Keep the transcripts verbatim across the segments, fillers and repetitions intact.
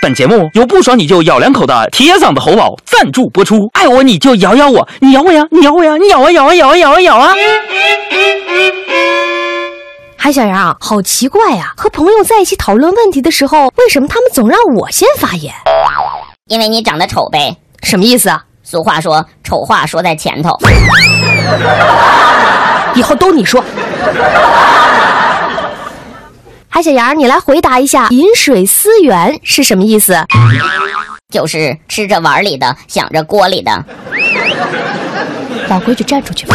本节目由不爽你就咬两口的铁嗓子猴宝赞助播出，爱我你就咬咬我，你咬我呀，你咬我呀，你咬啊咬啊咬啊咬啊咬啊！嗨，小杨，好奇怪呀、啊，和朋友在一起讨论问题的时候，为什么他们总让我先发言？因为你长得丑呗。什么意思啊？俗话说，丑话说在前头。以后都你说。哎，小杨，你来回答一下饮水思源是什么意思？就是吃着碗里的想着锅里的。老规矩，站出去吧。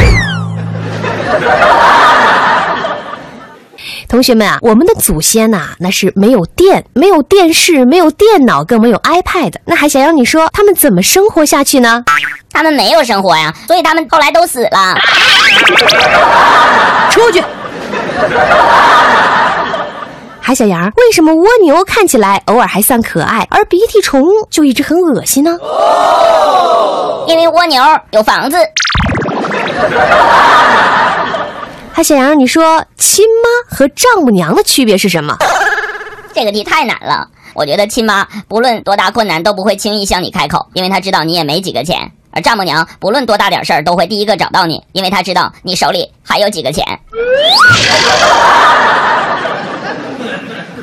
同学们啊，我们的祖先呐、啊，那是没有电、没有电视、没有电脑，更没有 iPad。那还想让你说他们怎么生活下去呢？他们没有生活呀，所以他们后来都死了。出去。还小杨，为什么蜗牛看起来偶尔还算可爱，而鼻涕虫就一直很恶心呢？因为蜗牛有房子。还小杨，你说亲妈和丈母娘的区别是什么？这个题太难了，我觉得亲妈不论多大困难都不会轻易向你开口，因为她知道你也没几个钱；而丈母娘不论多大点事儿都会第一个找到你，因为她知道你手里还有几个钱。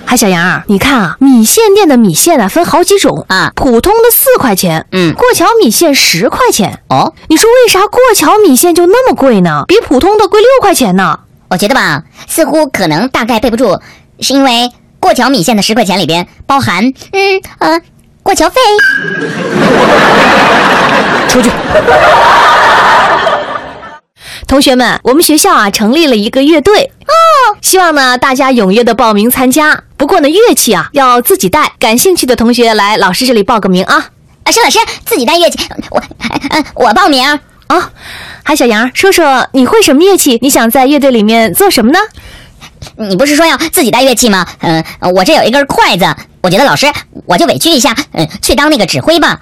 嗨，小杨儿，你看啊，米线店的米线啊分好几种啊，普通的四块钱，嗯，过桥米线十块钱。哦，你说为啥过桥米线就那么贵呢？比普通的贵六块钱呢？我觉得吧，似乎可能大概背不住，是因为过桥米线的十块钱里边包含嗯呃过桥费。出去。同学们，我们学校啊成立了一个乐队哦，希望呢大家踊跃的报名参加。不过呢，乐器啊要自己带，感兴趣的同学来老师这里报个名啊。啊，沈老师自己带乐器，我嗯、啊、我报名啊。哦，还小杨，说说你会什么乐器？你想在乐队里面做什么呢？你不是说要自己带乐器吗？嗯、呃，我这有一根筷子，我觉得老师我就委屈一下，嗯、呃，去当那个指挥吧。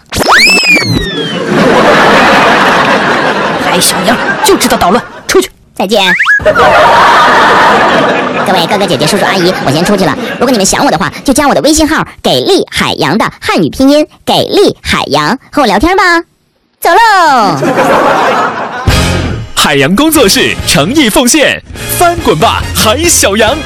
哎，小杨就知道捣乱，出去！再见，各位哥哥姐姐、叔叔阿姨，我先出去了。如果你们想我的话，就加我的微信号“给力海洋”的汉语拼音“给力海洋”，和我聊天吧。走喽！海洋工作室诚意奉献，翻滚吧，海小羊！